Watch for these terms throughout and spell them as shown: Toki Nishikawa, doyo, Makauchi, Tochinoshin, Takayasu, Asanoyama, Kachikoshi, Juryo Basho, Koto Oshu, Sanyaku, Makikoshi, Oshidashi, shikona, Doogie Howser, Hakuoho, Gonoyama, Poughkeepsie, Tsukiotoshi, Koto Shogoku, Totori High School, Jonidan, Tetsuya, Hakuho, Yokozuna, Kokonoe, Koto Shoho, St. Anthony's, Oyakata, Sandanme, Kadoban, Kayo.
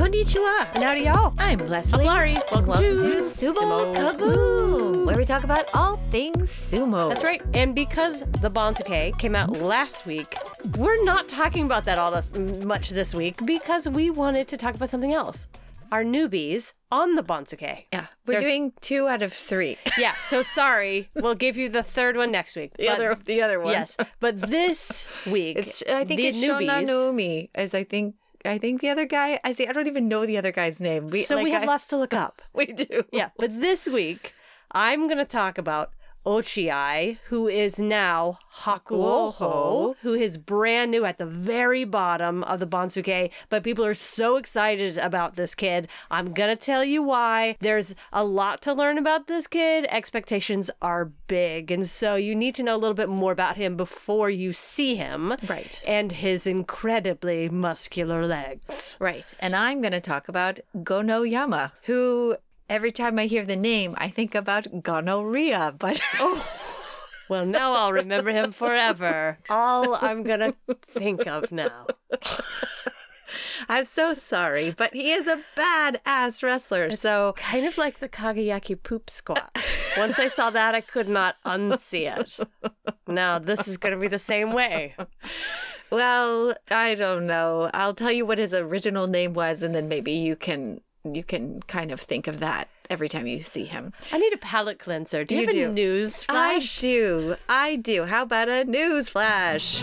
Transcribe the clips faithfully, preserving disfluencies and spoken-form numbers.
Konnichiwa. Nariyo. I'm Leslie. Amari. Welcome, Welcome to, to Sumo Kaboom, where we talk about all things sumo. That's right. And because the Bonsuke came out last week, we're not talking about that all this much this week because we wanted to talk about something else. Our newbies on the Bonsuke. Yeah, we're They're... doing two out of three. Yeah, so sorry. We'll give you the third one next week. The, but, other, the other one. Yes, but this week, it's, I think the it's newbies... Shonanoumi, as I think. I think the other guy, I see, I don't even know the other guy's name. We, so like, we have I, lots to look up. We do. Yeah, but this week, I'm going to talk about Ochiai, who is now Hakuoho, who is brand new at the very bottom of the Bonsuke, but people are so excited about this kid. I'm going to tell you why. There's a lot to learn about this kid. Expectations are big, and so you need to know a little bit more about him before you see him. Right. And his incredibly muscular legs. Right. And I'm going to talk about Gonoyama, who... Every time I hear the name, I think about gonorrhea, but... oh, well, now I'll remember him forever. All I'm going to think of now. I'm so sorry, but he is a badass wrestler, it's so... kind of like the Kagayaki poop squat. Once I saw that, I could not unsee it. Now, this is going to be the same way. Well, I don't know. I'll tell you what his original name was, and then maybe you can... You can kind of think of that every time you see him. I need a palate cleanser. Do you, you have do. a news flash? I do. I do. How about a news flash?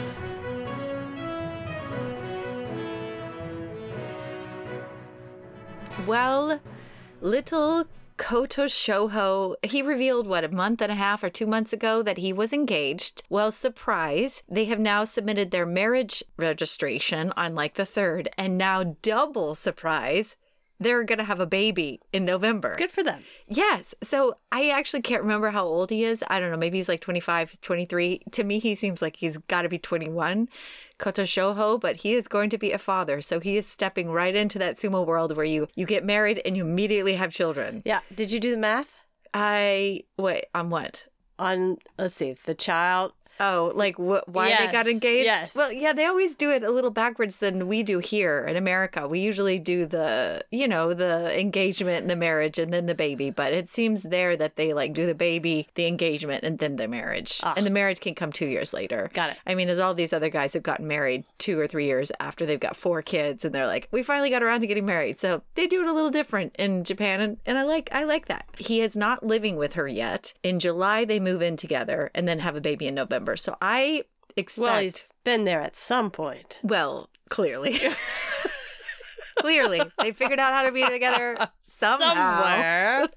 Well, little Koto Shoho, he revealed, what, a month and a half or two months ago that he was engaged. Well, surprise, they have now submitted their marriage registration on like the third, and now double surprise, they're going to have a baby in November. Good for them. Yes. So I actually can't remember how old he is. I don't know. Maybe he's like twenty-five, twenty-three. To me, he seems like he's got to be twenty-one, Koto Shoho, but he is going to be a father. So he is stepping right into that sumo world where you, you get married and you immediately have children. Yeah. Did you do the math? I, wait, on what? On, let's see, the child... Oh, like wh- why yes, they got engaged? Yes. Well, yeah, they always do it a little backwards than we do here in America. We usually do the, you know, the engagement and the marriage and then the baby. But it seems there that they like do the baby, the engagement, and then the marriage. Oh. And the marriage can come two years later. Got it. I mean, as all these other guys have gotten married two or three years after they've got four kids. And they're like, we finally got around to getting married. So they do it a little different in Japan. And, and I like I like that. He is not living with her yet. In July, they move in together and then have a baby in November. So I expect... Well, he's been there at some point. Well, clearly. Clearly. They figured out how to be together somehow. Somewhere.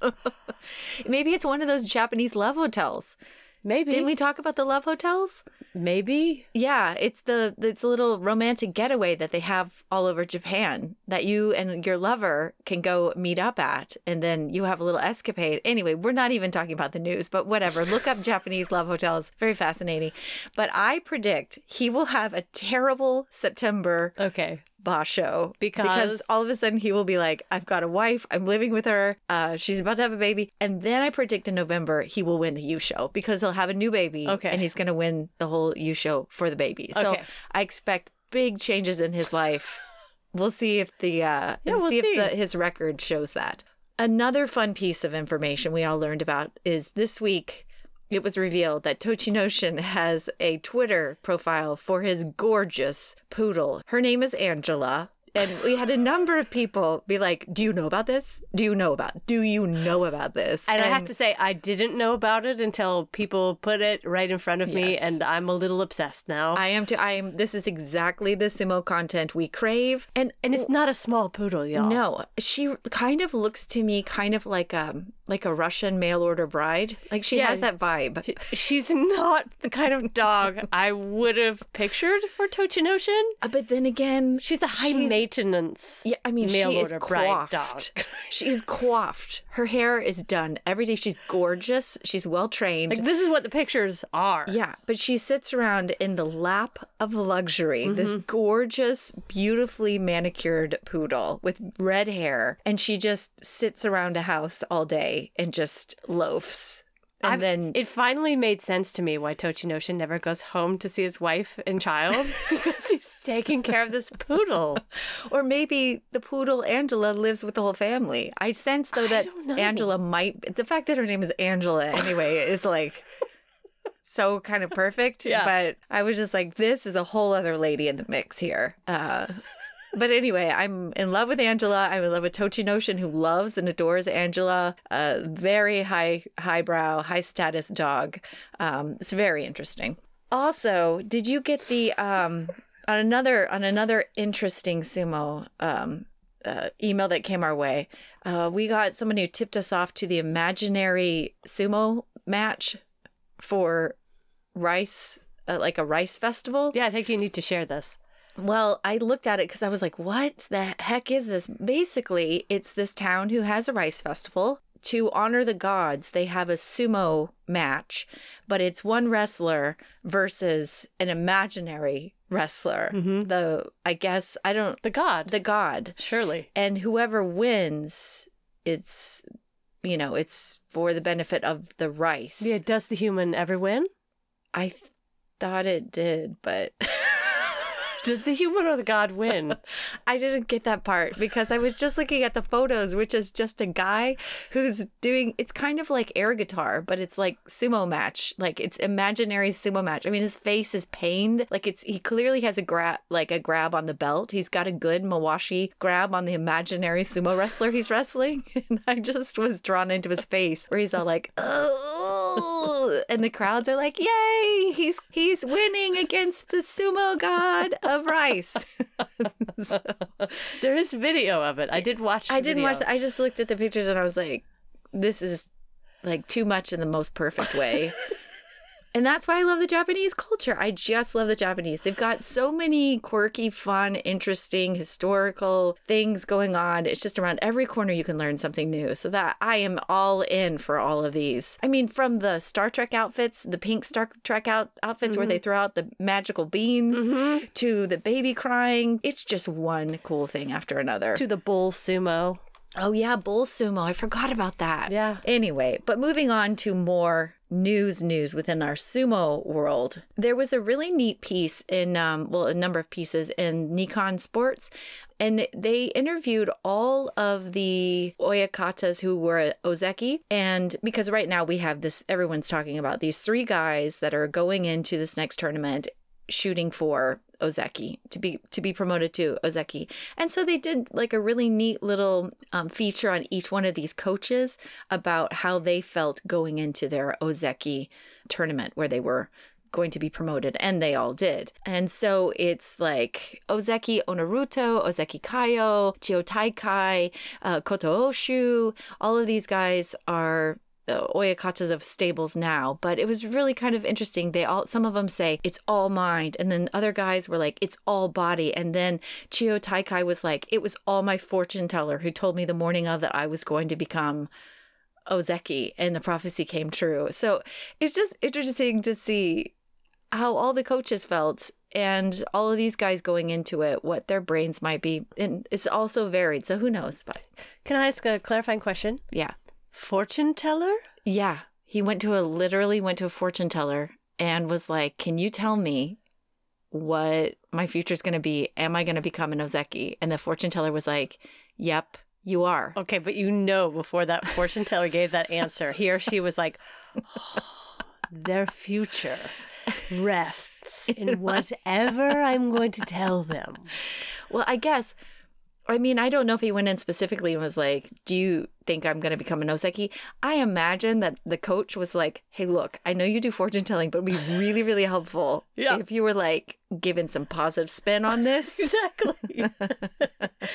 Maybe it's one of those Japanese love hotels. Maybe. Didn't we talk about the love hotels? Maybe. Yeah, it's the it's a little romantic getaway that they have all over Japan that you and your lover can go meet up at, and then you have a little escapade. Anyway, we're not even talking about the news, but whatever. Look up Japanese love hotels. Very fascinating. But I predict he will have a terrible September. Okay. Basho, because... because all of a sudden he will be like, I've got a wife, I'm living with her, uh, she's about to have a baby, and then I predict in November he will win the Yusho because he'll have a new baby, okay, and he's going to win the whole Yusho for the baby. So okay. I expect big changes in his life. We'll see if the uh, yeah, we'll see, see. if the, his record shows that. Another fun piece of information we all learned about is this week. It was revealed that Tochinoshin has a Twitter profile for his gorgeous poodle. Her name is Angela. And we had a number of people be like, do you know about this? Do you know about Do you know about this? And, and I have to say, I didn't know about it until people put it right in front of yes. me. And I'm a little obsessed now. I am too. I am. This is exactly the sumo content we crave. And and it's not a small poodle, y'all. No. She kind of looks to me kind of like a, like a Russian mail order bride. Like she yeah, has that vibe. She, she's not the kind of dog I would have pictured for Tochinoshin. Uh, but then again, she's a high she's, maintenance. Yeah, I mean, mail she order is coiffed. Dog. She is coiffed. Her hair is done every day. She's gorgeous. She's well trained. Like, this is what the pictures are. Yeah, but she sits around in the lap of luxury. Mm-hmm. This gorgeous, beautifully manicured poodle with red hair, and she just sits around a house all day and just loafs. And I've, then it finally made sense to me why Tochinoshin never goes home to see his wife and child because he's taking care of this poodle. Or maybe the poodle Angela lives with the whole family. I sense though that Angela might the fact that her name is Angela anyway is like so kind of perfect. Yeah. But I was just like, this is a whole other lady in the mix here. Uh But anyway, I'm in love with Angela. I'm in love with Tochinoshin, who loves and adores Angela. A very high, highbrow, high-status dog. Um, it's very interesting. Also, did you get the um, on another on another interesting sumo um, uh, email that came our way? Uh, we got someone who tipped us off to the imaginary sumo match for rice, uh, like a rice festival. Yeah, I think you need to share this. Well, I looked at it because I was like, what the heck is this? Basically, it's this town who has a rice festival. To honor the gods, they have a sumo match, but it's one wrestler versus an imaginary wrestler. Mm-hmm. The, I guess, I don't... The god. The god. Surely. And whoever wins, it's, you know, it's for the benefit of the rice. Yeah, does the human ever win? I th- thought it did, but... Does the human or the god win? I didn't get that part because I was just looking at the photos, which is just a guy who's doing, it's kind of like air guitar, but it's like sumo match. Like it's imaginary sumo match. I mean, his face is pained. Like it's, he clearly has a grab, like a grab on the belt. He's got a good mawashi grab on the imaginary sumo wrestler he's wrestling. And I just was drawn into his face where he's all like, oh, and the crowds are like, yay, he's, he's winning against the sumo god of rice. So, there is video of it. I did watch I didn't video. watch I just looked at the pictures and I was like, this is like too much in the most perfect way. And that's why I love the Japanese culture. I just love the Japanese. They've got so many quirky, fun, interesting, historical things going on. It's just around every corner you can learn something new. So that I am all in for all of these. I mean, from the Star Trek outfits, the pink Star Trek out- outfits mm-hmm. where they throw out the magical beans mm-hmm. to the baby crying. It's just one cool thing after another. To the bull sumo. Oh, yeah, bull sumo. I forgot about that. Yeah. Anyway, but moving on to more news news within our sumo world. There was a really neat piece in, um, well, a number of pieces in Nikon Sports, and they interviewed all of the Oyakatas who were at Ozeki. And because right now we have this, everyone's talking about these three guys that are going into this next tournament shooting for Ozeki to be to be promoted to Ozeki. And so they did like a really neat little um, feature on each one of these coaches about how they felt going into their Ozeki tournament where they were going to be promoted, and they all did. And so it's like Ozeki Onaruto, Ozeki Kayo, Chiyotaikai, uh, Koto Oshu, all of these guys are Oyakatas of stables now, but it was really kind of interesting. They all, some of them say it's all mind, and then other guys were like it's all body, and then Chiyotaikai was like it was all my fortune teller who told me the morning of that I was going to become Ozeki, and the prophecy came true. So it's just interesting to see how all the coaches felt and all of these guys going into it, what their brains might be, and it's also varied. So who knows? But can I ask a clarifying question? Yeah. Fortune teller? Yeah. He went to a, literally went to a fortune teller and was like, can you tell me what my future's going to be? Am I going to become an Ozeki? And the fortune teller was like, yep, you are. Okay, but you know before that fortune teller gave that answer, he or she was like, oh, their future rests in whatever I'm going to tell them. Well, I guess... I mean, I don't know if he went in specifically and was like, do you think I'm going to become an Ozeki? I imagine that the coach was like, hey, look, I know you do fortune telling, but it would be really, really helpful yeah. if you were like giving some positive spin on this. Exactly.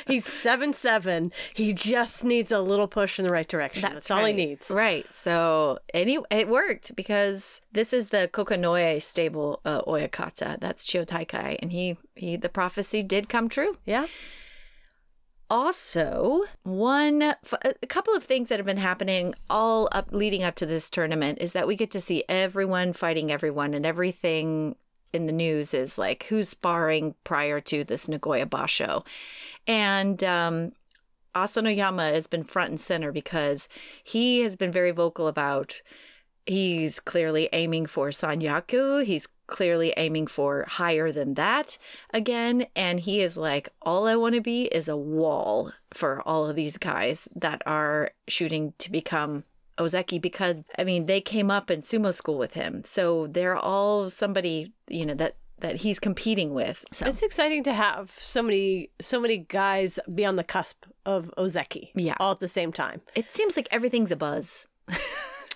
He's seven seven. He just needs a little push in the right direction. That's, That's all right. he needs. Right. So any, it worked because this is the Kokonoe stable uh, Oyakata. That's Chiyotaikai. And he, he, the prophecy did come true. Yeah. Also, one, a couple of things that have been happening all up leading up to this tournament is that we get to see everyone fighting everyone, and everything in the news is like who's sparring prior to this Nagoya Basho. And um, Asanoyama has been front and center because he has been very vocal about He's clearly aiming for Sanyaku. He's clearly aiming for higher than that again. And he is like, all I want to be is a wall for all of these guys that are shooting to become Ozeki, because, I mean, they came up in sumo school with him. So they're all somebody, you know, that that he's competing with. So it's exciting to have so many, so many guys be on the cusp of Ozeki, yeah, all at the same time. It seems like everything's a buzz.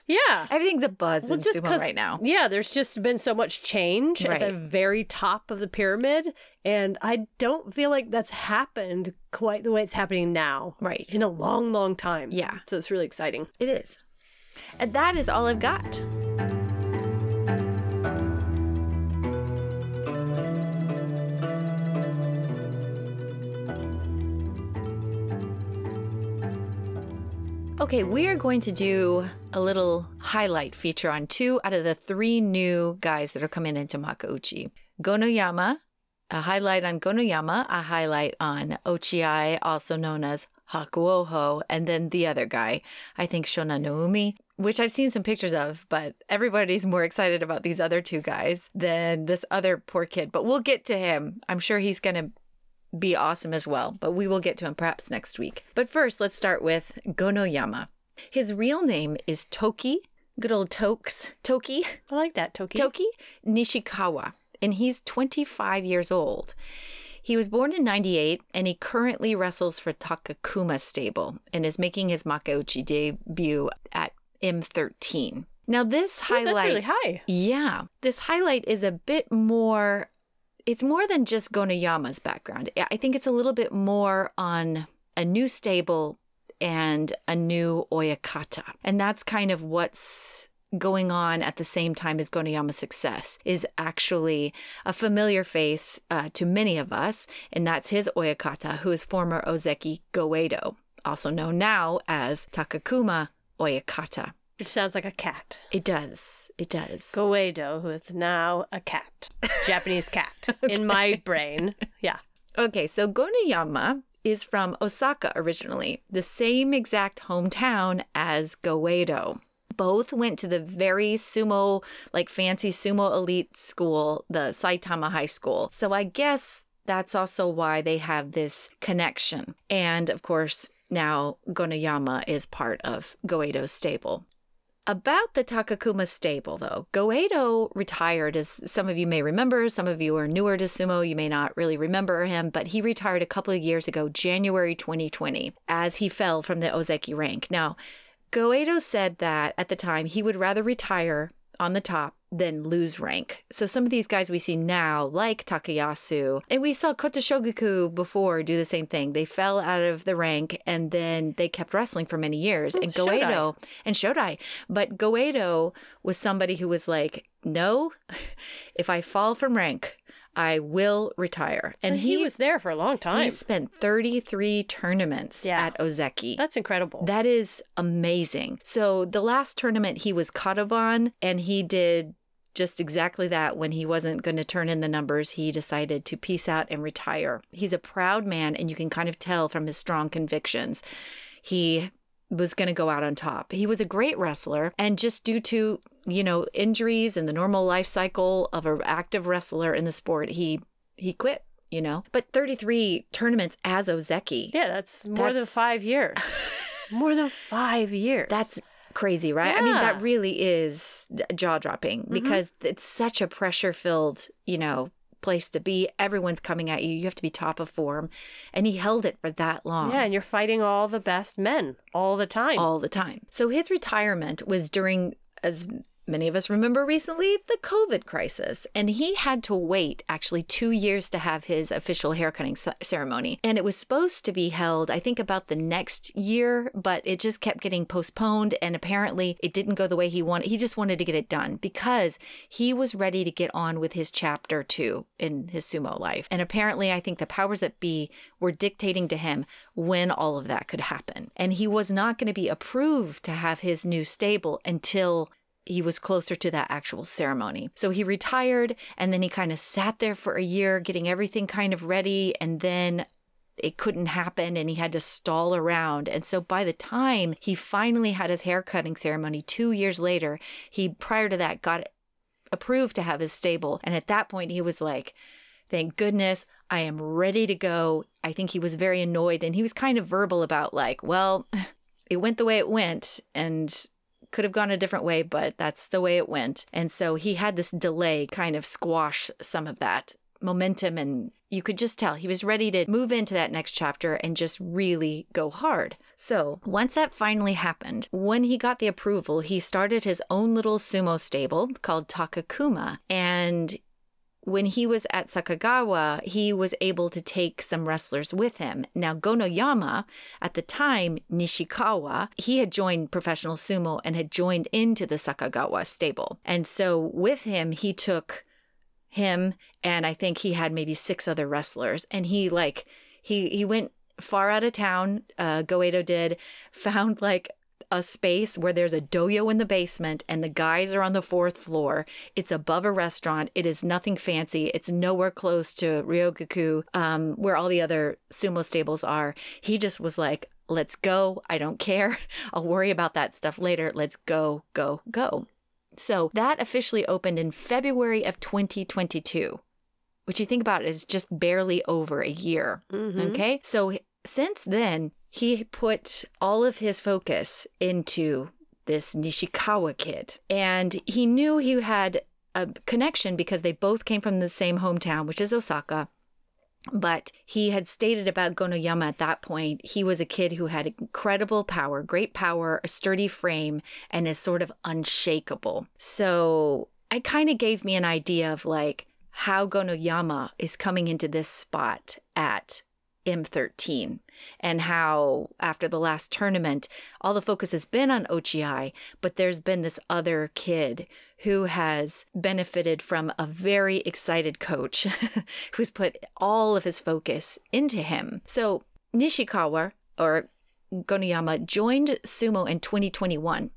Yeah. Everything's a buzz well, in just sumo right now. Yeah, there's just been so much change right. at the very top of the pyramid, and I don't feel like that's happened quite the way it's happening now. Right. In a long, long time. Yeah. So it's really exciting. It is. And that is all I've got. Okay, we are going to do a little highlight feature on two out of the three new guys that are coming into Makauchi. Gonoyama, a highlight on Gonoyama, a highlight on Ochiai, also known as Hakuoho, and then the other guy, I think Shonanoumi, which I've seen some pictures of, but everybody's more excited about these other two guys than this other poor kid. But we'll get to him. I'm sure he's going to be awesome as well, but we will get to him perhaps next week. But first, let's start with Gonoyama. His real name is Toki, good old Tokes. Toki. I like that, Toki. Toki Nishikawa, and he's twenty-five years old. He was born in ninety-eight, and he currently wrestles for Takakuma Stable and is making his Makauchi debut at M thirteen. Now, this Ooh, highlight... that's really high. Yeah. This highlight is a bit more... it's more than just Gonoyama's background. I think it's a little bit more on a new stable and a new Oyakata. And that's kind of what's going on at the same time as Gonoyama's success, is actually a familiar face uh, to many of us. And that's his Oyakata, who is former Ozeki Goeido, also known now as Takakuma Oyakata. Which sounds like a cat. It does. It does. Goeido, who is now a cat. Japanese cat. Okay. In my brain. Yeah. Okay, so Gonoyama is from Osaka originally, the same exact hometown as Goeido. Both went to the very sumo, like fancy sumo elite school, the Saitama High School. So I guess that's also why they have this connection. And of course, now Gonoyama is part of Goeido's stable. About the Takakuma stable, though, Goeido retired, as some of you may remember. Some of you are newer to sumo. You may not really remember him, but he retired a couple of years ago, January twenty twenty, as he fell from the Ozeki rank. Now, Goeido said that at the time he would rather retire on the top than lose rank. So some of these guys we see now, like Takayasu, and we saw Koto Shogoku before do the same thing. They fell out of the rank and then they kept wrestling for many years. And Goeido and Shodai. But Goeido was somebody who was like, no, if I fall from rank, I will retire. And he, he was there for a long time. He spent thirty-three tournaments yeah. at Ozeki. That's incredible. That is amazing. So the last tournament he was Kadoban, and he did just exactly that. When he wasn't going to turn in the numbers, he decided to peace out and retire. He's a proud man, and you can kind of tell from his strong convictions. He was going to go out on top. He was a great wrestler, and just due to, you know, injuries and the normal life cycle of an active wrestler in the sport, he he quit, you know. But thirty-three tournaments as Ozeki. Yeah, that's more that's... than five years. More than five years. That's crazy, right? Yeah. I mean, that really is jaw-dropping, because mm-hmm. it's such a pressure-filled, you know, place to be. Everyone's coming at you. You have to be top of form. And he held it for that long. Yeah, and you're fighting all the best men all the time. All the time. So his retirement was during, as many of us remember recently, the COVID crisis. And he had to wait actually two years to have his official haircutting c- ceremony. And it was supposed to be held, I think, about the next year, but it just kept getting postponed. And apparently it didn't go the way he wanted. He just wanted to get it done because he was ready to get on with his chapter two in his sumo life. And apparently, I think the powers that be were dictating to him when all of that could happen. And he was not going to be approved to have his new stable until he was closer to that actual ceremony. So he retired, and then he kind of sat there for a year, getting everything kind of ready. And then it couldn't happen and he had to stall around. And so by the time he finally had his hair cutting ceremony two years later, he prior to that got approved to have his stable. And at that point he was like, thank goodness, I am ready to go. I think he was very annoyed and he was kind of verbal about like, well, it went the way it went and could have gone a different way, but that's the way it went. And so he had this delay kind of squash some of that momentum, and you could just tell he was ready to move into that next chapter and just really go hard. So once that finally happened, when he got the approval, he started his own little sumo stable called Takakuma. And when he was at Sakaigawa, he was able to take some wrestlers with him. Now, Gonoyama, at the time, Nishikawa, he had joined professional sumo and had joined into the Sakaigawa stable. And so with him, he took him, and I think he had maybe six other wrestlers. And he, like, he, he went far out of town, uh, Goeido did, found, like, a space where there's a dojo in the basement and the guys are on the fourth floor. It's above a restaurant. It is nothing fancy. It's nowhere close to Ryogaku, um, where all the other sumo stables are. He just was like, let's go. I don't care. I'll worry about that stuff later. Let's go, go, go. So that officially opened in February of twenty twenty-two, which you think about is just barely over a year. Mm-hmm. Okay. So since then, he put all of his focus into this Nishikawa kid. And he knew he had a connection because they both came from the same hometown, which is Osaka. But he had stated about Gonoyama at that point, he was a kid who had incredible power, great power, a sturdy frame, and is sort of unshakable. So it kind of gave me an idea of like how Gonoyama is coming into this spot at M thirteen, and how after the last tournament, all the focus has been on Ochiai, but there's been this other kid who has benefited from a very excited coach who's put all of his focus into him. So Nishikawa, or Gonoyama, joined sumo in twenty twenty-one.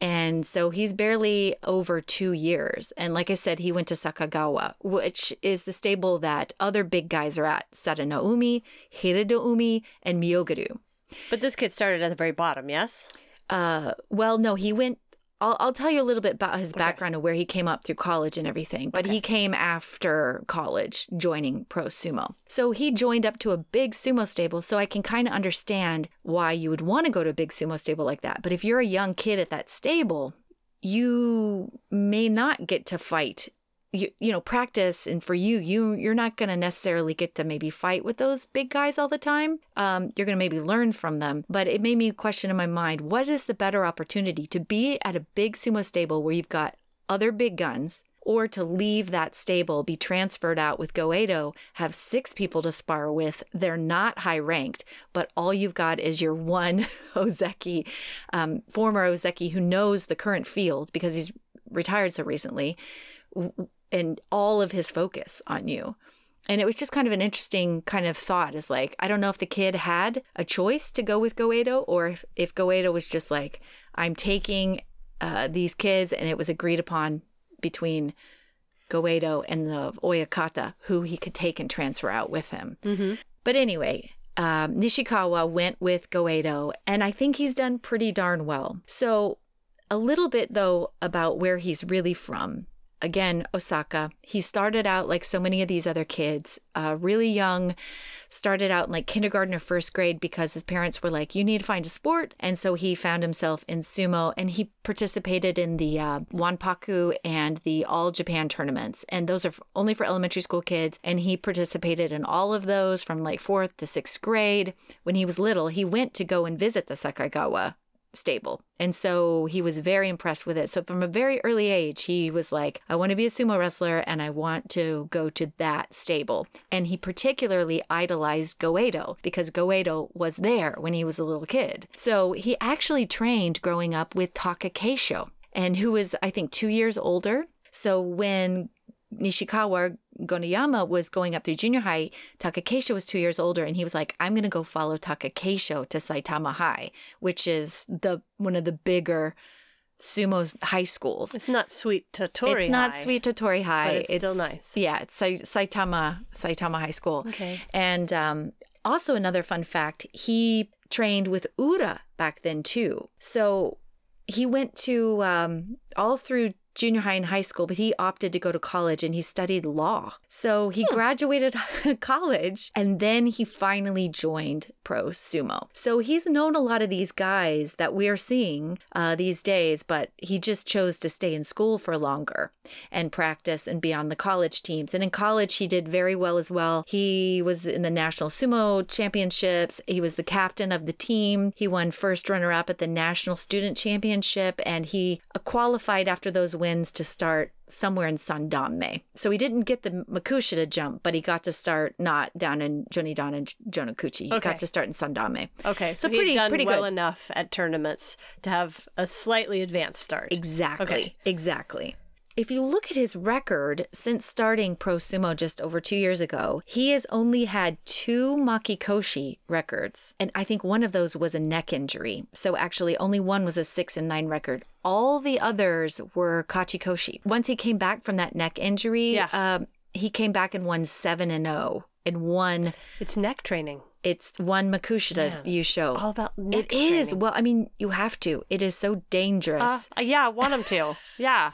And so he's barely over two years. And like I said, he went to Sakaigawa, which is the stable that other big guys are at, Shonanoumi, Hirodoumi, and Myogaru. But this kid started at the very bottom, yes? Uh, well, no, he went, I'll, I'll tell you a little bit about his background, okay, and where he came up through college and everything. But okay, he came after college, joining Pro Sumo. So he joined up to a big sumo stable. So I can kind of understand why you would want to go to a big sumo stable like that. But if you're a young kid at that stable, you may not get to fight, you, you know, practice. And for you, you you're not going to necessarily get to maybe fight with those big guys all the time. Um, you're going to maybe learn from them. But it made me question in my mind, what is the better opportunity, to be at a big sumo stable where you've got other big guns, or to leave that stable, be transferred out with Goeido, have six people to spar with. They're not high ranked, but all you've got is your one Ozeki, um, former Ozeki who knows the current field because he's retired so recently, and all of his focus on you. And it was just kind of an interesting kind of thought, is like, I don't know if the kid had a choice to go with Goeido, or if, if Goeido was just like, I'm taking uh, these kids, and it was agreed upon between Goeido and the Oyakata, who he could take and transfer out with him. Mm-hmm. But anyway, um, Nishikawa went with Goeido, and I think he's done pretty darn well. So a little bit, though, about where he's really from. Again, Osaka. He started out like so many of these other kids, uh, really young, started out in like kindergarten or first grade because his parents were like, you need to find a sport. And so he found himself in sumo, and he participated in the uh, Wanpaku and the All Japan tournaments. And those are only for elementary school kids. And he participated in all of those from like fourth to sixth grade. When he was little, he went to go and visit the Sakaigawa stable. And so he was very impressed with it. So from a very early age, he was like, I want to be a sumo wrestler and I want to go to that stable. And he particularly idolized Goeido because Goeido was there when he was a little kid. So he actually trained growing up with Takakeisho, and who was, I think, two years older. So when Nishikawa Gonoyama was going up through junior high, Takakeisho was two years older, and he was like, I'm going to go follow Takakeisho to Saitama High, which is the one of the bigger sumo high schools. It's not Sweet Totori It's not high, Sweet Totori High. But it's, it's still nice. Yeah, it's Saitama, Saitama High School. Okay. And um, Also, another fun fact, he trained with Ura back then, too. So he went to um, all through junior high and high school, but he opted to go to college and he studied law. So he hmm. graduated college and then he finally joined Pro Sumo. So he's known a lot of these guys that we are seeing uh, these days, but he just chose to stay in school for longer and practice and be on the college teams. And in college, he did very well as well. He was in the National Sumo Championships. He was the captain of the team. He won first runner-up at the National Student Championship, and he qualified after those wins. wins to start somewhere in Sandanme. So he didn't get the Makushita jump, but he got to start not down in Jonidan and Jonokuchi. He okay. got to start in Sandanme. Okay, so, so pretty, he'd done pretty well good. enough at tournaments to have a slightly advanced start. Exactly, okay. exactly. If you look at his record, since starting Pro Sumo just over two years ago, he has only had two Makikoshi records. And I think one of those was a neck injury. So actually only one was a six and nine record. All the others were Kachikoshi. Once he came back from that neck injury, yeah. um, he came back and won seven and oh and one. It's neck training. It's one Makushita you show. All about neck It training. Is. Well, I mean, you have to. It is so dangerous. Uh, yeah, I want him to. Yeah.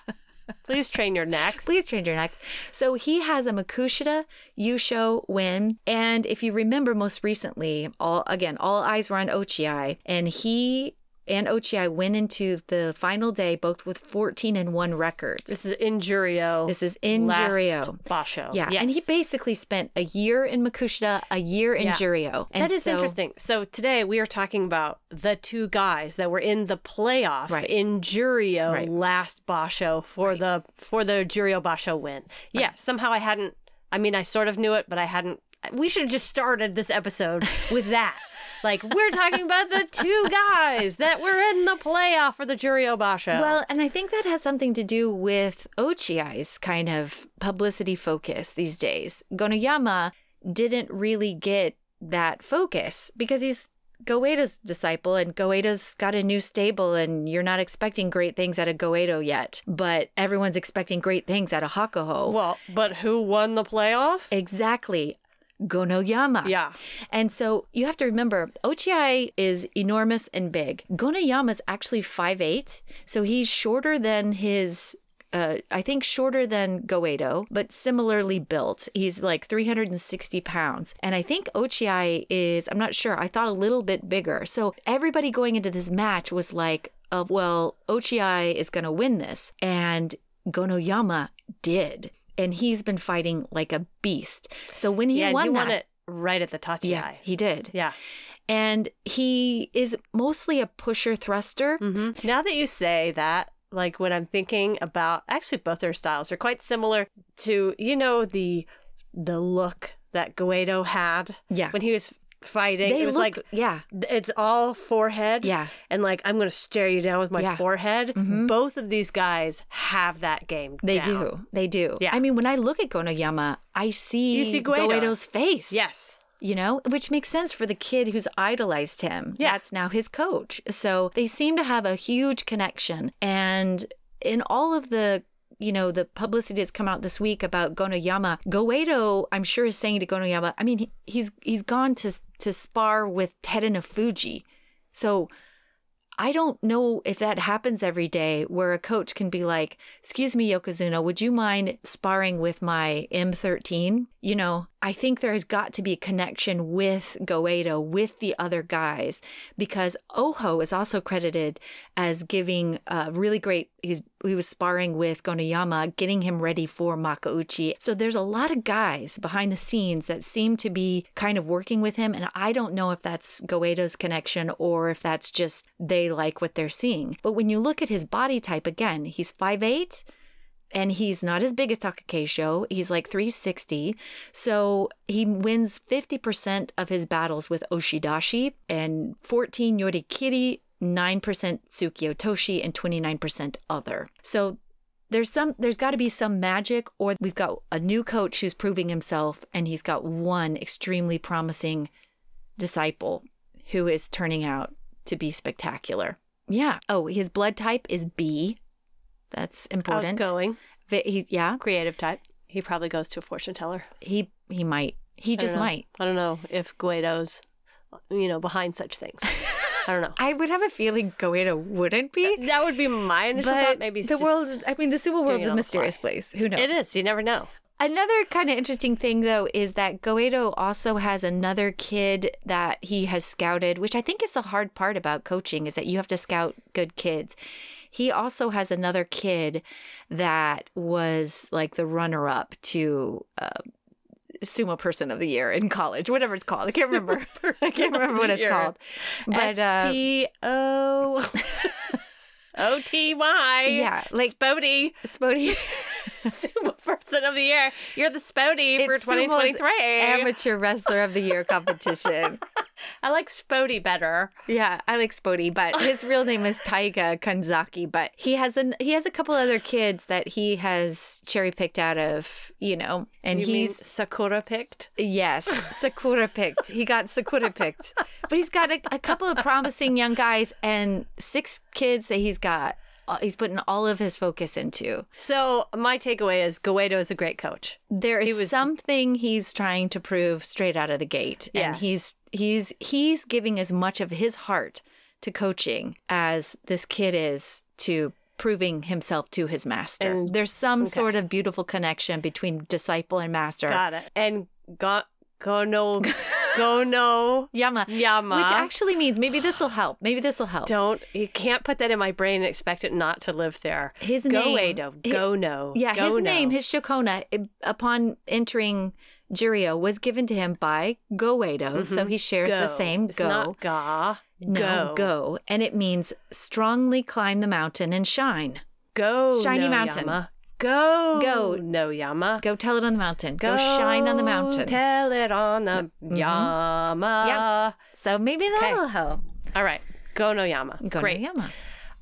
Please train your necks. Please train your necks. So he has a Makushita Yusho win. And if you remember most recently, all again, all eyes were on Ochiai. And he and Ochiai went into the final day both with fourteen and one records. This is in Jurio. This is in Jurio. Basho. Yeah. Yes. And he basically spent a year in Makushita, a year in yeah. Jurio. And that is so interesting. So today we are talking about the two guys that were in the playoff right. in Jurio right. last Basho for right. the for the Juryo Basho win. Right. Yeah. Somehow I hadn't, I mean, I sort of knew it, but I hadn't. We should have just started this episode with that. Like, we're talking about the two guys that were in the playoff for the Juryo Basho. Well, and I think that has something to do with Ochiai's kind of publicity focus these days. Gonoyama didn't really get that focus because he's Goeido's disciple, and Goeido's got a new stable, and you're not expecting great things out of Goeido yet, but everyone's expecting great things out of Hakuho. Well, but who won the playoff? Exactly. Gonoyama. Yeah. And so you have to remember, Ochiai is enormous and big. Gonoyama is actually five eight, so he's shorter than his, uh, I think shorter than Goeido, but similarly built. He's like three hundred sixty pounds. And I think Ochiai is, I'm not sure, I thought a little bit bigger. So everybody going into this match was like, oh, well, Ochiai is going to win this. And Gonoyama did. And he's been fighting like a beast. So when he yeah, won he that. Yeah, he won it right at the Tachi. Yeah, he did. Yeah. And he is mostly a pusher thruster. Mm-hmm. Now that you say that, like when I'm thinking about, actually both their styles are quite similar to, you know, the the look that Goeido had yeah. when he was fighting. They it was look, like, yeah. it's all forehead. Yeah. And like, I'm going to stare you down with my yeah. forehead. Mm-hmm. Both of these guys have that game They down. do. They do. Yeah. I mean, when I look at Gonoyama, I see, you see Goeido. Goeido's face. Yes. You know, which makes sense for the kid who's idolized him. Yeah. That's now his coach. So they seem to have a huge connection. And in all of the you know, the publicity that's come out this week about Gonoyama, Goeido, I'm sure, is saying to Gonoyama, I mean, he, he's he's gone to to spar with Teten of Fuji. So I don't know if that happens every day where a coach can be like, excuse me, Yokozuna, would you mind sparring with my M thirteen? You know, I think there's got to be a connection with Goeido, with the other guys, because Oho is also credited as giving a really great, he's, he was sparring with Gonoyama, getting him ready for Makauchi. So there's a lot of guys behind the scenes that seem to be kind of working with him. And I don't know if that's Goeido's connection or if that's just they like what they're seeing. But when you look at his body type, again, he's five eight. And he's not as big as Takakeisho. He's like three sixty. So he wins fifty percent of his battles with Oshidashi and fourteen Yorikiri, nine percent Tsukiotoshi, and twenty-nine percent other. So there's some, there's got to be some magic, or we've got a new coach who's proving himself, and he's got one extremely promising disciple who is turning out to be spectacular. Yeah. Oh, his blood type is B. That's important. Outgoing. He's, yeah. Creative type. He probably goes to a fortune teller. He he might. He just know. might. I don't know if Guido's, you know, behind such things. I don't know. I would have a feeling Goeido wouldn't be. That, that would be my initial but thought. Maybe the world. I mean, the Sumo world's a mysterious place. Who knows? It is. You never know. Another kind of interesting thing, though, is that Goeido also has another kid that he has scouted, which I think is the hard part about coaching, is that you have to scout good kids. He also has another kid that was like the runner-up to uh, Sumo Person of the Year in college, whatever it's called. I can't remember. I can't remember what it's called. But S P O O T Y. Yeah. Like Spody. Spody. Sumo Person of the Year. You're the Spody it's for twenty twenty-three. Sumo's Amateur Wrestler of the Year competition. I like Spody better. Yeah, I like Spody, but his real name is Taiga Kanzaki. But he has an he has a couple other kids that he has cherry picked out of, you know, and you he's mean Sakura picked. Yes, Sakura picked. He got Sakura picked, but he's got a, a couple of promising young guys and six kids that he's got. He's putting all of his focus into. So my takeaway is Goeido is a great coach. There is he was... something he's trying to prove straight out of the gate. Yeah. And he's he's he's giving as much of his heart to coaching as this kid is to proving himself to his master. And, There's some okay. sort of beautiful connection between disciple and master. Got it. And got... Gono, Gono, Yama, Yama, which actually means maybe this will help. Maybe this will help. Don't you can't put that in my brain and expect it not to live there. His name, Goeido, Gono, yeah, Gono. His name, his Shokona, upon entering Juryo, was given to him by Goeido, mm-hmm. so he shares go. the same it's go. Not ga, no go. go, and it means strongly climb the mountain and shine. Go, shiny no, mountain. Yama. Go, go, no Yama. Go tell it on the mountain. Go, go shine on the mountain. Tell it on the no. Yama. Yeah. So maybe that'll okay. help. All right. Go no Yama. Go Great. no Yama.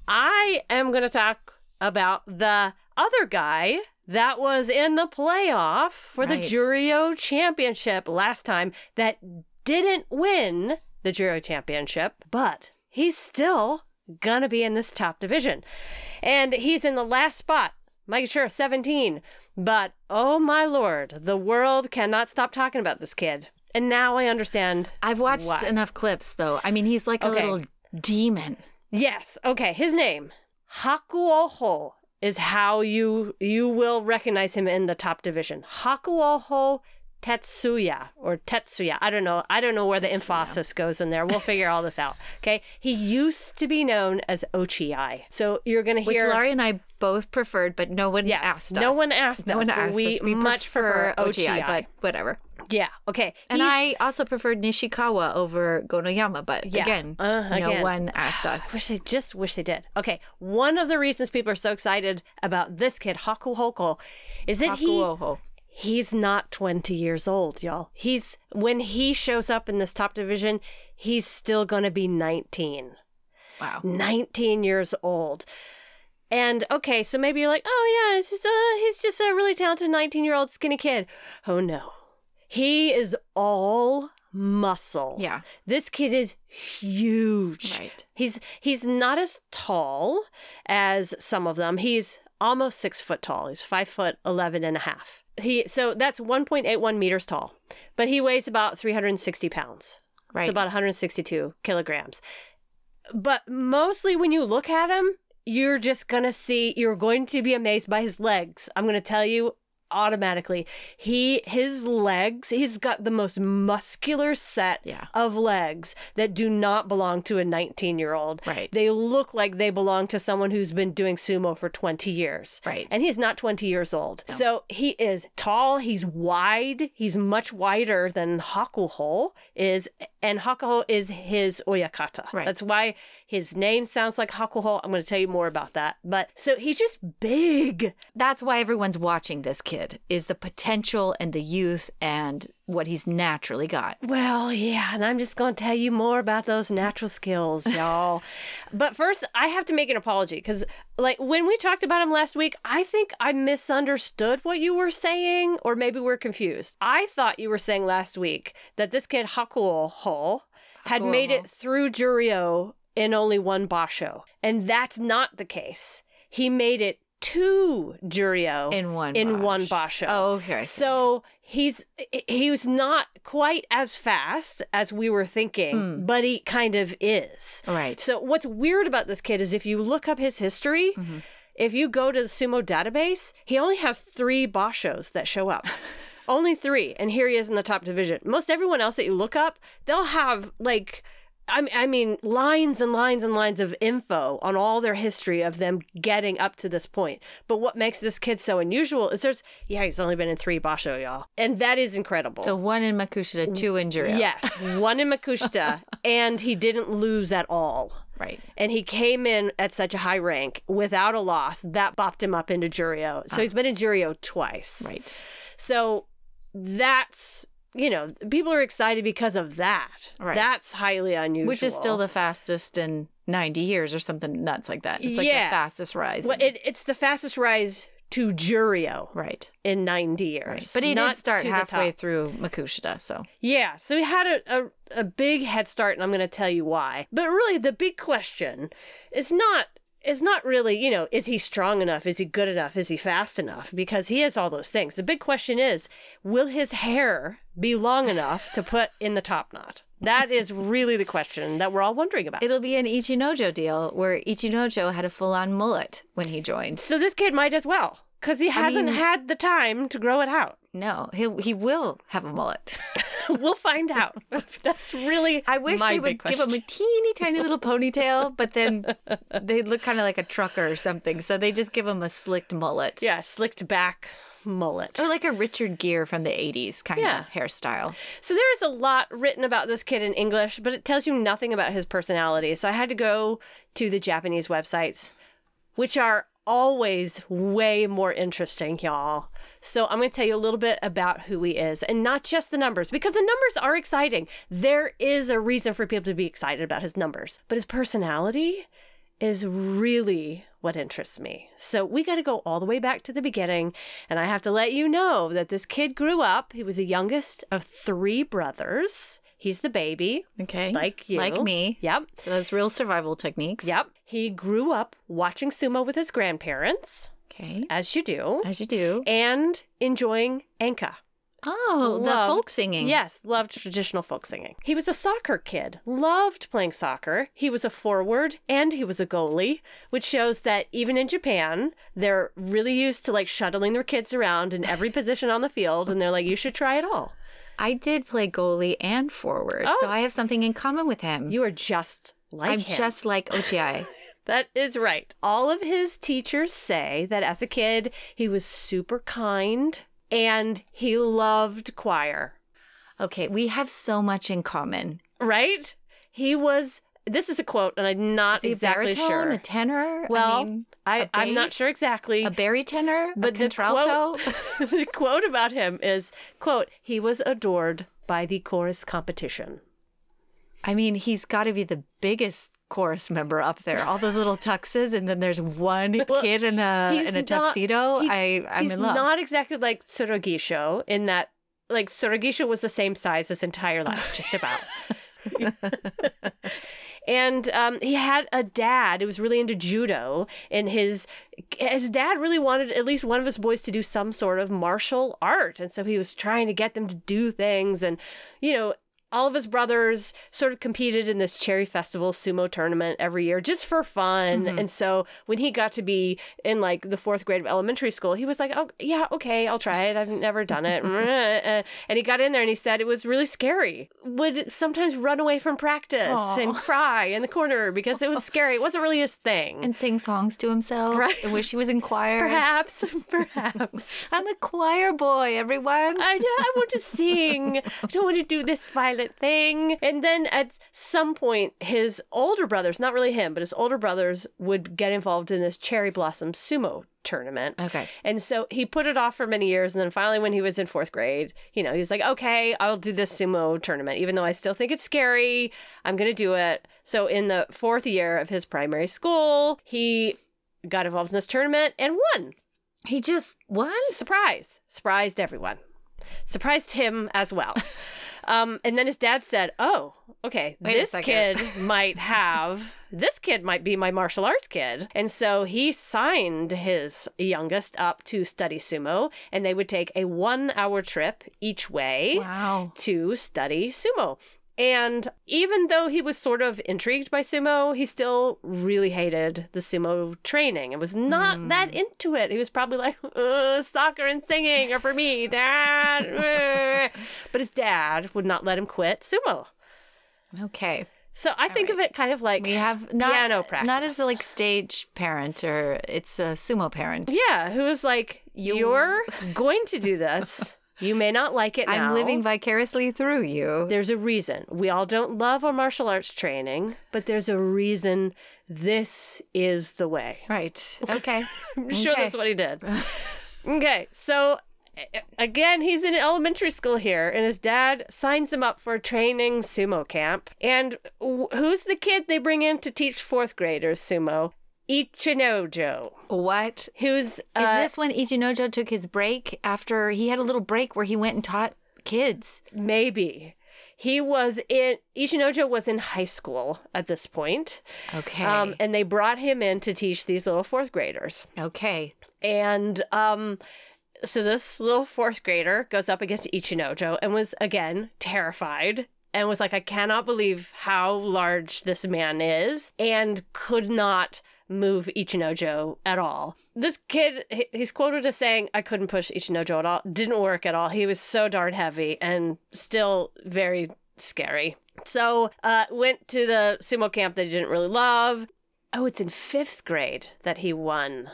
I am going to talk about the other guy that was in the playoff for right. the Juryo Championship last time that didn't win the Juryo Championship, but he's still going to be in this top division. And he's in the last spot. Mike sure, seventeen. But, oh my lord, the world cannot stop talking about this kid. And now I understand I've watched why. enough clips, though. I mean, he's like okay. a little demon. Yes. Okay. His name, Hakuoho, is how you you will recognize him in the top division. Hakuoho Tetsuya or Tetsuya. I don't know. I don't know where the Tetsuya. emphasis goes in there. We'll figure all this out. Okay. He used to be known as Ochiai. So you're going to hear. Which Laurie and I both preferred, but no one yes, asked us. No one asked no us. One asked we, us. we much prefer, prefer Ochiai, but whatever. Yeah. Okay. And He's... I also preferred Nishikawa over Gonoyama, but yeah. again, uh, no again. one asked us. I wish they just wish they did. Okay. One of the reasons people are so excited about this kid, Hakuoho, is that Hakuoho. he. He's not twenty years old, y'all. He's when he shows up in this top division, he's still going to be nineteen. Wow. nineteen years old. And, okay, so maybe you're like, oh, yeah, it's just, uh, he's just a really talented nineteen-year-old skinny kid. Oh, no. He is all muscle. Yeah. This kid is huge. Right. He's, he's not as tall as some of them. He's almost six foot tall. He's five foot eleven and a half. He so that's one point eight one meters tall, but he weighs about three hundred sixty pounds, right? So about one hundred sixty-two kilograms. But mostly when you look at him, you're just going to see, you're going to be amazed by his legs. I'm going to tell you automatically. He, his legs, he's got the most muscular set yeah. of legs that do not belong to a nineteen-year-old. Right. They look like they belong to someone who's been doing sumo for twenty years. Right. And he's not twenty years old. No. So he is tall, he's wide, he's much wider than Hakuho is, and Hakuho is his Oyakata. Right. That's why his name sounds like Hakuho. I'm going to tell you more about that. But so he's just big. That's why everyone's watching this kid. Is the potential and the youth and what he's naturally got. Well, yeah, and I'm just going to tell you more about those natural skills, y'all. But first, I have to make an apology because, like, when we talked about him last week, I think I misunderstood what you were saying, or maybe we're confused. I thought you were saying last week that this kid, Hakuoho, had Hakuoho. made it through Juryo in only one basho, and that's not the case. He made it two Juryo in one in bosh. one basho. Oh, okay. So he's he was not quite as fast as we were thinking, mm. but he kind of is. Right. So what's weird about this kid is if you look up his history, mm-hmm. if you go to the sumo database, he only has three bashos that show up. Only three. And here he is in the top division. Most everyone else that you look up, they'll have like... I mean, lines and lines and lines of info on all their history of them getting up to this point. But what makes this kid so unusual is there's, yeah, he's only been in three basho, y'all. And that is incredible. So one in Makushita, two in Juryo. Yes, one in Makushita, and he didn't lose at all. Right. And he came in at such a high rank without a loss. That bopped him up into Juryo. So ah. he's been in Juryo twice. Right. So that's... You know, people are excited because of that. Right. That's highly unusual. Which is still the fastest in ninety years or something nuts like that. It's like yeah. the fastest rise. Well, it, it's the fastest rise to Juryo. Right. In ninety years. Right. But he Not did start halfway through Makushita, so. Yeah, so he had a, a, a big head start, and I'm going to tell you why. But really, the big question is not... It's not really, you know, is he strong enough? Is he good enough? Is he fast enough? Because he is all those things. The big question is, will his hair be long enough to put in the top knot? That is really the question that we're all wondering about. It'll be an Ichinojo deal where Ichinojo had a full-on mullet when he joined. So this kid might as well, because he hasn't I mean, had the time to grow it out. No, he he will have a mullet. We'll find out. That's really I wish my they would question. Give him a teeny tiny little ponytail, but then they look kind of like a trucker or something. So they just give him a slicked mullet. Yeah, slicked back mullet. Or like a Richard Gere from the eighties kind yeah. of hairstyle. So there is a lot written about this kid in English, but it tells you nothing about his personality. So I had to go to the Japanese websites, which are always way more interesting, y'all. So I'm going to tell you a little bit about who he is and not just the numbers, because the numbers are exciting. There is a reason for people to be excited about his numbers, but his personality is really what interests me. So we got to go all the way back to the beginning, and I have to let you know that this kid grew up. He was the youngest of three brothers. He's the baby. Okay. Like you. Like me. Yep. So those real survival techniques. Yep. He grew up watching sumo with his grandparents. Okay. As you do. As you do. And enjoying Enka. Oh, loved, the folk singing. Yes. Loved traditional folk singing. He was a soccer kid. Loved playing soccer. He was a forward and he was a goalie, which shows that even in Japan, they're really used to like shuttling their kids around in every position on the field. And they're like, you should try it all. I did play goalie and forward, oh. so I have something in common with him. You are just like I'm him. I'm just like Ochiai. That is right. All of his teachers say that as a kid, he was super kind and he loved choir. Okay, we have so much in common. Right? He was... This is a quote, and I'm not exactly baritone, sure. A tenor? Well, I mean, I, bass, I'm not sure exactly. A barytenor? But a contralto? The quote, the quote about him is, quote, he was adored by the chorus competition. I mean, he's got to be the biggest chorus member up there. All those little tuxes, and then there's one well, kid in a in a tuxedo. Not, he, I, I'm in love. He's not exactly like Tsurugisho in that, like, Tsurugisho was the same size his entire life, just about. And um, he had a dad who was really into judo, and his his dad really wanted at least one of his boys to do some sort of martial art. And so he was trying to get them to do things. And, you know, all of his brothers sort of competed in this Cherry Festival sumo tournament every year just for fun. Mm-hmm. And so when he got to be in, like, the fourth grade of elementary school, he was like, oh, yeah, okay, I'll try it. I've never done it. And he got in there and he said it was really scary. Would sometimes run away from practice Aww. And cry in the corner because it was scary. It wasn't really his thing. And sing songs to himself. Right. I wish he was in choir. Perhaps. Perhaps. I'm a choir boy, everyone. I, I want to sing. I don't want to do this violently. Thing. And then at some point, his older brothers, not really him, but his older brothers would get involved in this Cherry Blossom Sumo tournament. Okay. And so he put it off for many years. And then finally, when he was in fourth grade, you know, he was like, okay, I'll do this sumo tournament, even though I still think it's scary. I'm going to do it. So in the fourth year of his primary school, he got involved in this tournament and won. He just won? Surprise. Surprised everyone. Surprised him as well. Um, and then his dad said, oh, okay, Wait this kid might have, this kid might be my martial arts kid. And so he signed his youngest up to study sumo, and they would take a one hour trip each way wow. to study sumo. And even though he was sort of intrigued by sumo, he still really hated the sumo training and was not mm. that into it. He was probably like, ugh, soccer and singing are for me, Dad. But his dad would not let him quit sumo. Okay. So I All think right. of it kind of like we have not, piano practice. Not as a like, stage parent, or it's a sumo parent. Yeah, who is like, you... you're going to do this. You may not like it now. I'm living vicariously through you. There's a reason. We all don't love our martial arts training, but there's a reason this is the way. Right. Okay. I'm sure okay. that's what he did. Okay. So, again, he's in elementary school here, and his dad signs him up for a training sumo camp. And who's the kid they bring in to teach fourth graders sumo? Ichinojo. What? Who's uh, is this when Ichinojo took his break after he had a little break where he went and taught kids? Maybe. He was in Ichinojo was in high school at this point. Okay. Um, and they brought him in to teach these little fourth graders. Okay. And um so this little fourth grader goes up against Ichinojo and was again terrified. And was like, I cannot believe how large this man is, and could not move Ichinojo at all. This kid, he's quoted as saying, I couldn't push Ichinojo at all. Didn't work at all. He was so darn heavy and still very scary. So uh, went to the sumo camp that he didn't really love. Oh, it's in fifth grade that he won.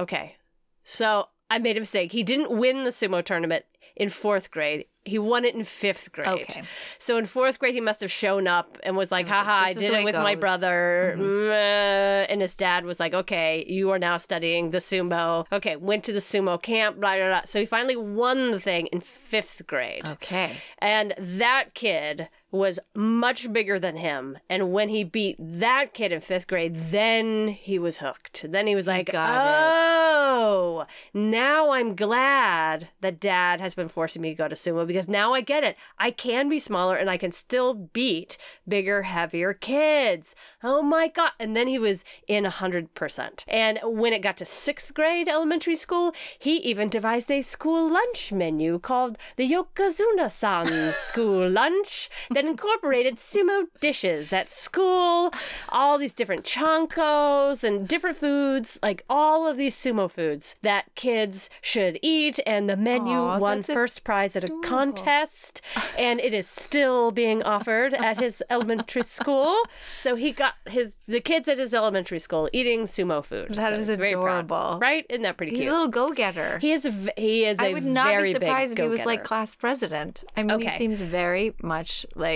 Okay. So I made a mistake. He didn't win the sumo tournament in fourth grade. He won it in fifth grade. Okay. So in fourth grade, he must have shown up and was like, haha, I did it with my brother. Mm-hmm. And his dad was like, okay, you are now studying the sumo. Okay, went to the sumo camp, blah, blah, blah. So he finally won the thing in fifth grade. Okay. And that kid was much bigger than him. And when he beat that kid in fifth grade, then he was hooked. Then he was like, oh, now I'm glad that dad has been forcing me to go to sumo, because now I get it. I can be smaller and I can still beat bigger, heavier kids. Oh my God. And then he was in one hundred percent. And when it got to sixth grade elementary school, he even devised a school lunch menu called the Yokozuna-san school lunch that incorporated sumo dishes at school, all these different chankos and different foods, like all of these sumo foods that kids should eat. And the menu Aww, won first a- prize at a adorable. contest, and it is still being offered at his elementary school. So he got his the kids at his elementary school eating sumo food. That so is adorable, proud, right? Isn't that pretty cute? He's a little go-getter. He is. He is. I a would not very be surprised if he was like class president. I mean, okay. he seems very much like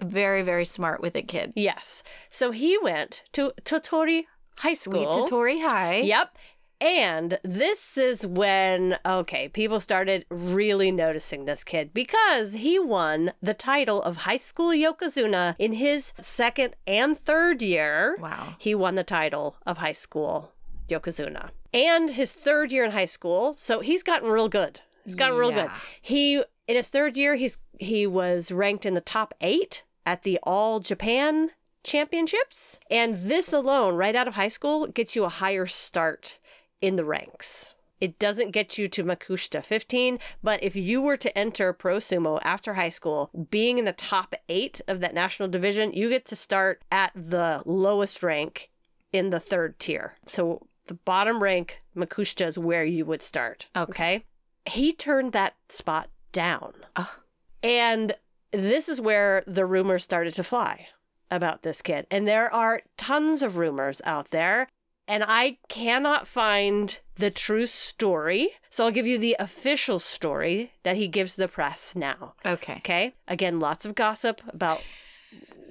very, very smart with a kid. Yes. So he went to Totori High School. Sweet Totori High. Yep. And this is when, okay, people started really noticing this kid, because he won the title of high school Yokozuna in his second and third year. Wow. He won the title of high school Yokozuna. And his third year in high school. So he's gotten real good. He's gotten real yeah. good. He, in his third year, he's he was ranked in the top eight at the All Japan Championships. And this alone, right out of high school, gets you a higher start in the ranks. It doesn't get you to Makushita fifteen, but if you were to enter pro sumo after high school, being in the top eight of that national division, you get to start at the lowest rank in the third tier. So the bottom rank, Makushita, is where you would start. Okay. He turned that spot down. Oh. And this is where the rumors started to fly about this kid. And there are tons of rumors out there. And I cannot find the true story. So I'll give you the official story that he gives the press now. Okay. Okay. Again, lots of gossip about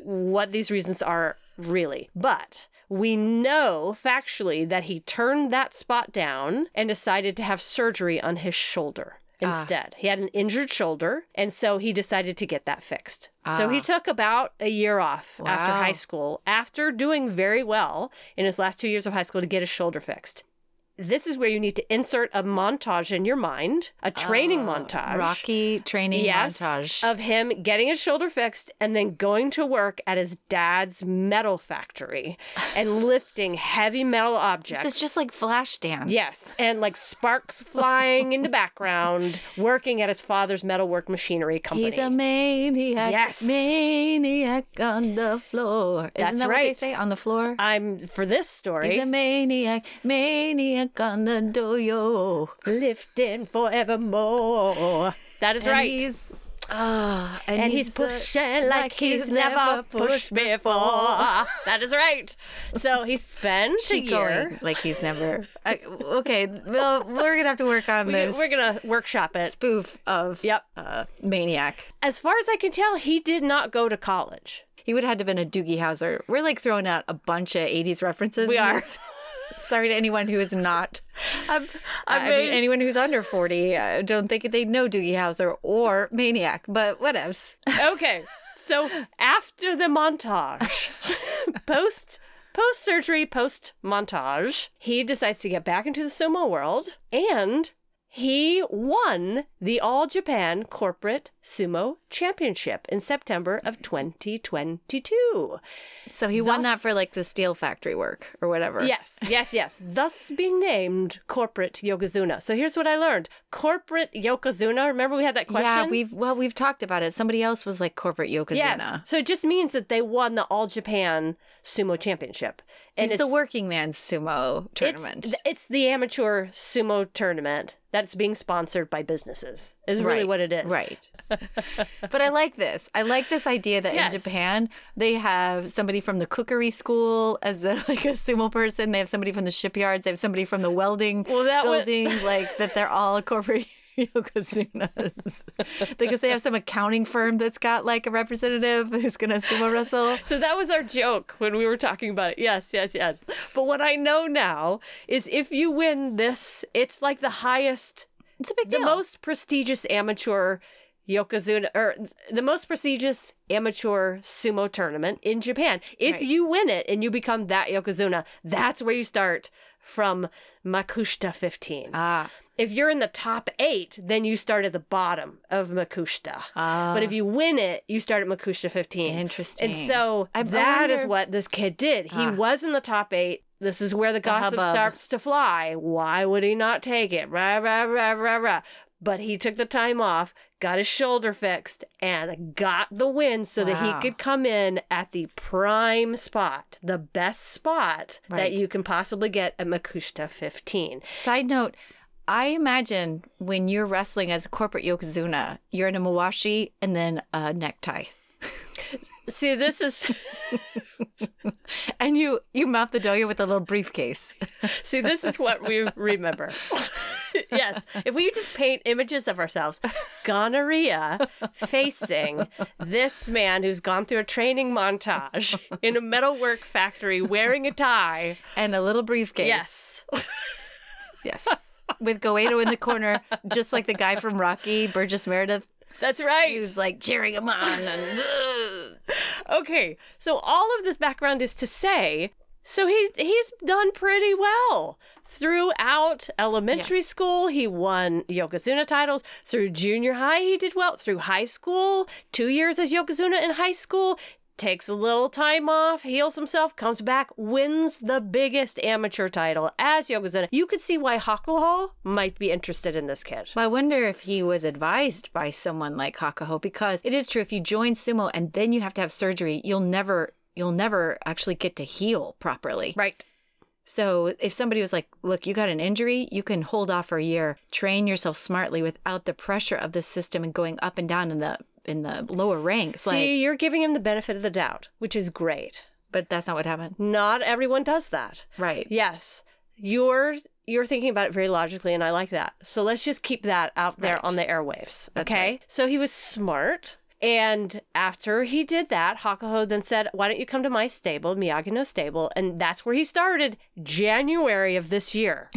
what these reasons are really. But we know factually that he turned that spot down and decided to have surgery on his shoulder. Instead, ah. he had an injured shoulder, and so he decided to get that fixed. Ah. So he took about a year off wow. after high school, after doing very well in his last two years of high school, to get his shoulder fixed. this is where you need to insert a montage in your mind, a training uh, montage. Rocky training yes, montage. Of him getting his shoulder fixed and then going to work at his dad's metal factory and lifting heavy metal objects. This is just like Flashdance. Yes. And like sparks flying in the background, working at his father's metalwork machinery company. He's a maniac. Yes. Maniac on the floor. Isn't That's that right. what they say? On the floor? I'm, for this story. He's a maniac. Maniac. On the doyo, lifting forevermore. That is and right. He's, oh, and, and he's, he's pushing a, like he's, he's never pushed before. That is right. So he spends a year like he's never. I, okay, well, we're gonna have to work on we, this. We're gonna workshop it. Spoof of yep. uh, maniac. As far as I can tell, he did not go to college. He would have had to have been a Doogie Howser. We're like throwing out a bunch of eighties references. We are. This. Sorry to anyone who is not, I'm, I'm I mean, a... anyone who's under forty, I don't think they know Doogie Howser or Maniac, but whatevs. Okay, so after the montage, post, post-surgery, post-montage, he decides to get back into the sumo world, and he won the All Japan Corporate Sumo Championship in September of twenty twenty-two. So he Thus, won that for like the steel factory work or whatever. Yes, yes, yes. Thus being named Corporate Yokozuna. So here's what I learned. Corporate Yokozuna. Remember we had that question? Yeah, we've well, we've talked about it. Somebody else was like Corporate Yokozuna. Yes. So it just means that they won the All Japan Sumo Championship. And it's, it's the working man's sumo tournament. It's, it's the amateur sumo tournament that's being sponsored by businesses is really right, what it is. Right. But I like this. I like this idea that yes. in Japan, they have somebody from the cookery school as the, like a sumo person. They have somebody from the shipyards. They have somebody from the welding well, that building. Would... like that they're all corporate Yokozunas. Because they have some accounting firm that's got like a representative who's going to sumo wrestle. So that was our joke when we were talking about it. Yes, yes, yes. But what I know now is if you win this, it's like the highest, it's a big deal. The most prestigious amateur Yokozuna, or the most prestigious amateur sumo tournament in Japan. If right. you win it and you become that Yokozuna, that's where you start from Makushita fifteen. Ah. If you're in the top eight, then you start at the bottom of Makushita. Uh, but if you win it, you start at Makushita fifteen. Interesting. And so I that wonder... is what this kid did. He uh, was in the top eight. This is where the, the gossip hubbub. starts to fly. Why would he not take it? Rah, rah, rah, rah, rah. But he took the time off, got his shoulder fixed, and got the win so wow. that he could come in at the prime spot, the best spot right. that you can possibly get at Makushita fifteen. Side note. I imagine when you're wrestling as a corporate Yokozuna, you're in a mawashi and then a necktie. See, this is... and you, you mount the doyo with a little briefcase. See, this is what we remember. Yes. If we just paint images of ourselves, gonorrhea facing this man who's gone through a training montage in a metalwork factory wearing a tie. And a little briefcase. Yes. Yes. With Goeido in the corner, just like the guy from Rocky, Burgess Meredith. That's right. Who's like cheering him on. And, uh. Okay, so all of this background is to say, so he he's done pretty well. Throughout elementary yeah. school, he won Yokozuna titles. Through junior high, he did well. Through high school, two years as Yokozuna in high school, takes a little time off, heals himself, comes back, wins the biggest amateur title as Yokozuna. You could see why Hakuho might be interested in this kid. Well, I wonder if he was advised by someone like Hakuho, because it is true, if you join sumo and then you have to have surgery, you'll never, you'll never actually get to heal properly. Right. So if somebody was like, look, you got an injury, you can hold off for a year, train yourself smartly without the pressure of the system and going up and down in the in the lower ranks. See, like, you're giving him the benefit of the doubt, which is great. But that's not what happened. Not everyone does that. Right. Yes. You're you're thinking about it very logically, and I like that. So let's just keep that out there right. on the airwaves. Okay? That's right. So he was smart. And after he did that, Hakuho then said, why don't you come to my stable, Miyagi no stable? And that's where he started January of this year.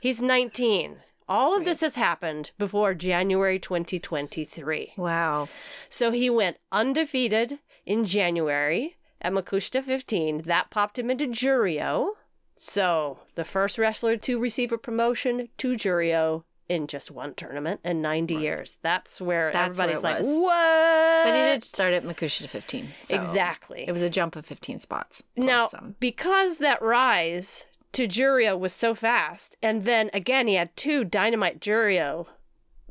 He's nineteen. All of right. this has happened before January twenty twenty-three. Wow. So he went undefeated in January at Makushita fifteen. That popped him into Juryo. So, the first wrestler to receive a promotion to Juryo in just one tournament in ninety right. years. That's where That's everybody's where like, was. What? But he did start at Makushita fifteen. So exactly. It was a jump of fifteen spots. Now, some. Because that rise to Juryo was so fast, and then, again, he had two Dynamite Juryo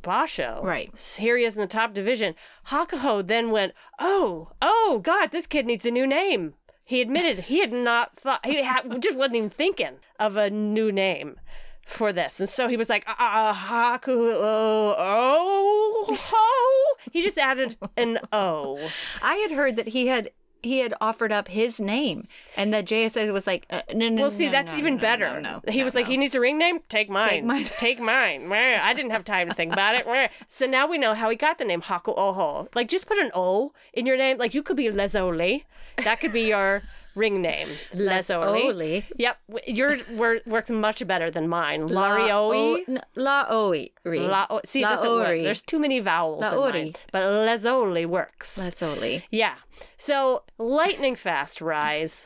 Basho. Right. Here he is in the top division. Hakuho then went, oh, oh, God, this kid needs a new name. He admitted he had not thought, he ha- just wasn't even thinking of a new name for this. And so he was like, uh, Hakuho, oh, ho. He just added an O. I had heard that he had he had offered up his name and that J S A was like, uh, no, no, well, see, no, that's no, even no, better. No, no, no, he no, was like, no. He needs a ring name? Take mine. Take mine. Take mine. I didn't have time to think about it. So now we know how he got the name Hakuoho. Like, just put an O in your name. Like, you could be Lesoli. That could be your ring name. Lesoli. Yep. Your word works much better than mine. Larioi. Laoi. La See, it doesn't work. There's too many vowels in mine. But Lesoli works. Lesoli. Yeah. So, lightning fast rise.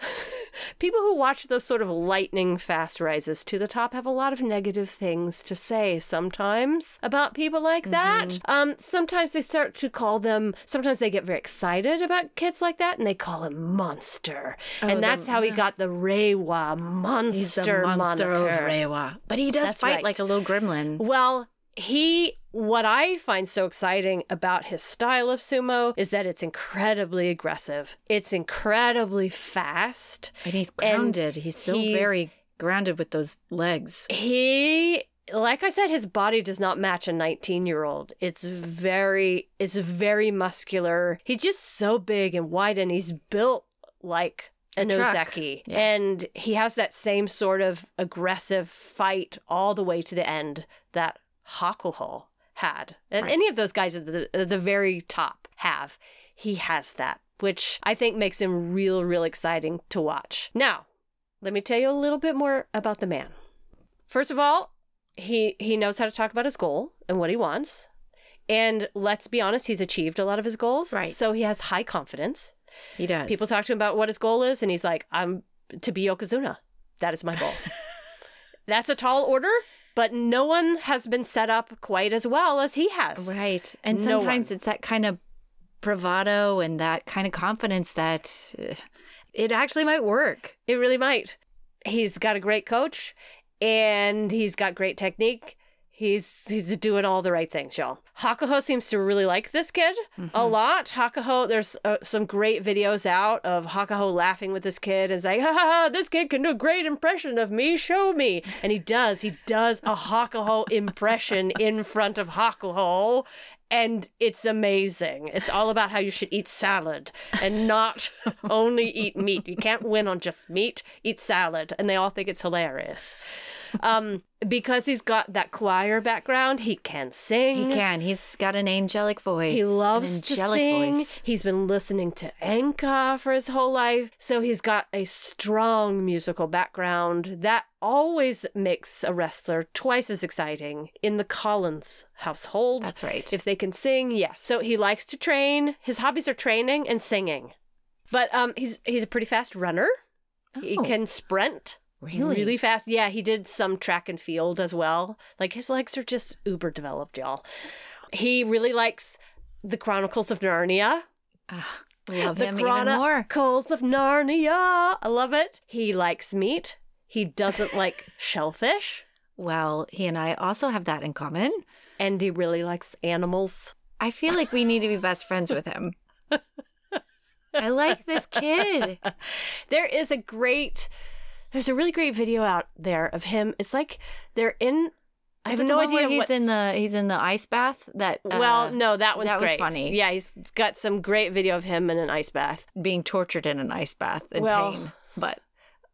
People who watch those sort of lightning fast rises to the top have a lot of negative things to say sometimes about people like that. Mm-hmm. Um, sometimes they start to call them, sometimes they get very excited about kids like that, and they call him Monster. Oh, and that's the, how he got the Reiwa Monster he's a monster moniker. Of Reiwa. But he does that's fight right. like a little gremlin. Well, he... What I find so exciting about his style of sumo is that it's incredibly aggressive. It's incredibly fast. And he's grounded. And he's so he's, very grounded with those legs. He, like I said, his body does not match a nineteen-year-old. It's very, it's very muscular. He's just so big and wide, and he's built like... an Ozeki. Yeah. And he has that same sort of aggressive fight all the way to the end that Hakuho had. And right. any of those guys at the, at the very top have. He has that, which I think makes him real, real exciting to watch. Now, let me tell you a little bit more about the man. First of all, he, he knows how to talk about his goal and what he wants. And let's be honest, he's achieved a lot of his goals. Right. So he has high confidence. He does. People talk to him about what his goal is, and he's like, I'm to be Yokozuna. That is my goal. That's a tall order, but no one has been set up quite as well as he has. Right. And no sometimes one. It's that kind of bravado and that kind of confidence that it actually might work. It really might. He's got a great coach, and he's got great technique. He's he's doing all the right things, y'all. Hakuho seems to really like this kid mm-hmm. a lot. Hakuho, there's uh, some great videos out of Hakuho laughing with this kid and saying, ha ha ha, this kid can do a great impression of me, show me. And he does. He does a Hakuho impression in front of Hakuho. And it's amazing. It's all about how you should eat salad and not only eat meat. You can't win on just meat. Eat salad. And they all think it's hilarious. Um, because he's got that choir background, he can sing. He can. He's got an angelic voice. He loves to sing. Voice. He's been listening to Enka for his whole life. So he's got a strong musical background. That always makes a wrestler twice as exciting in the Collins household. That's right. If they can sing, yes. Yeah. So he likes to train. His hobbies are training and singing. But um, he's he's a pretty fast runner. Oh. He can sprint. Really? Really fast. Yeah, he did some track and field as well. Like, his legs are just uber developed, y'all. He really likes The Chronicles of Narnia. Ah, love the him Chronicles even more. The Chronicles of Narnia. I love it. He likes meat. He doesn't like shellfish. Well, he and I also have that in common. And he really likes animals. I feel like we need to be best friends with him. I like this kid. There is a great... There's a really great video out there of him. It's like they're in. I have no idea. He's in the he's in the ice bath. That uh, well, no, that one's that great. Was funny. Yeah, he's got some great video of him in an ice bath, being tortured in an ice bath in well, pain. But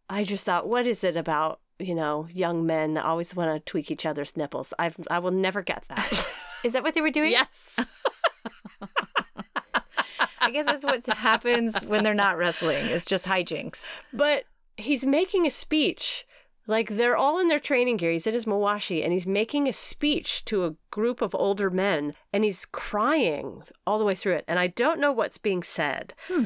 I just thought, what is it about you know young men that always want to tweak each other's nipples? I've I will never get that. Is that what they were doing? Yes. I guess that's what happens when they're not wrestling. It's just hijinks. But. He's making a speech. Like, they're all in their training gear. He's at his mawashi, and he's making a speech to a group of older men, and he's crying all the way through it. And I don't know what's being said. Hmm.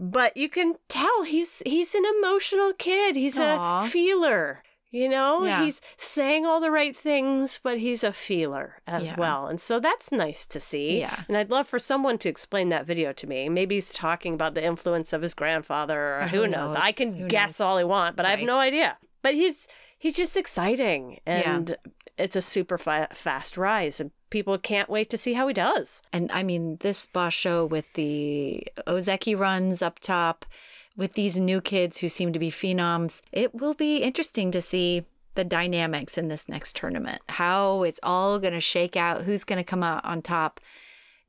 But you can tell he's he's an emotional kid. He's Aww. a feeler. You know, yeah. he's saying all the right things, but he's a feeler as yeah. well. And so that's nice to see. Yeah. And I'd love for someone to explain that video to me. Maybe he's talking about the influence of his grandfather or who, who knows. knows. I can who guess knows. all I want, but right. I have no idea. But he's he's just exciting. And yeah. it's a super fa- fast rise. And people can't wait to see how he does. And I mean, this basho with the Ozeki runs up top, with these new kids who seem to be phenoms, it will be interesting to see the dynamics in this next tournament, how it's all going to shake out, who's going to come out on top,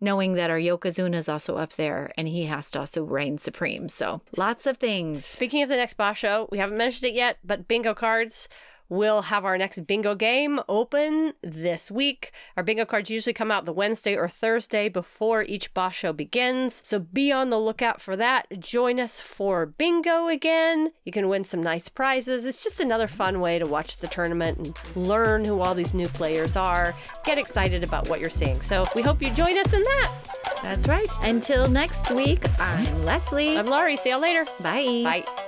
knowing that our Yokozuna is also up there and he has to also reign supreme. So lots of things. Speaking of the next basho, we haven't mentioned it yet, but bingo cards. We'll have our next bingo game open this week. Our bingo cards usually come out the Wednesday or Thursday before each basho begins. So be on the lookout for that. Join us for bingo again. You can win some nice prizes. It's just another fun way to watch the tournament and learn who all these new players are. Get excited about what you're seeing. So we hope you join us in that. That's right. Until next week, I'm Leslie. I'm Laurie. See y'all later. Bye. Bye.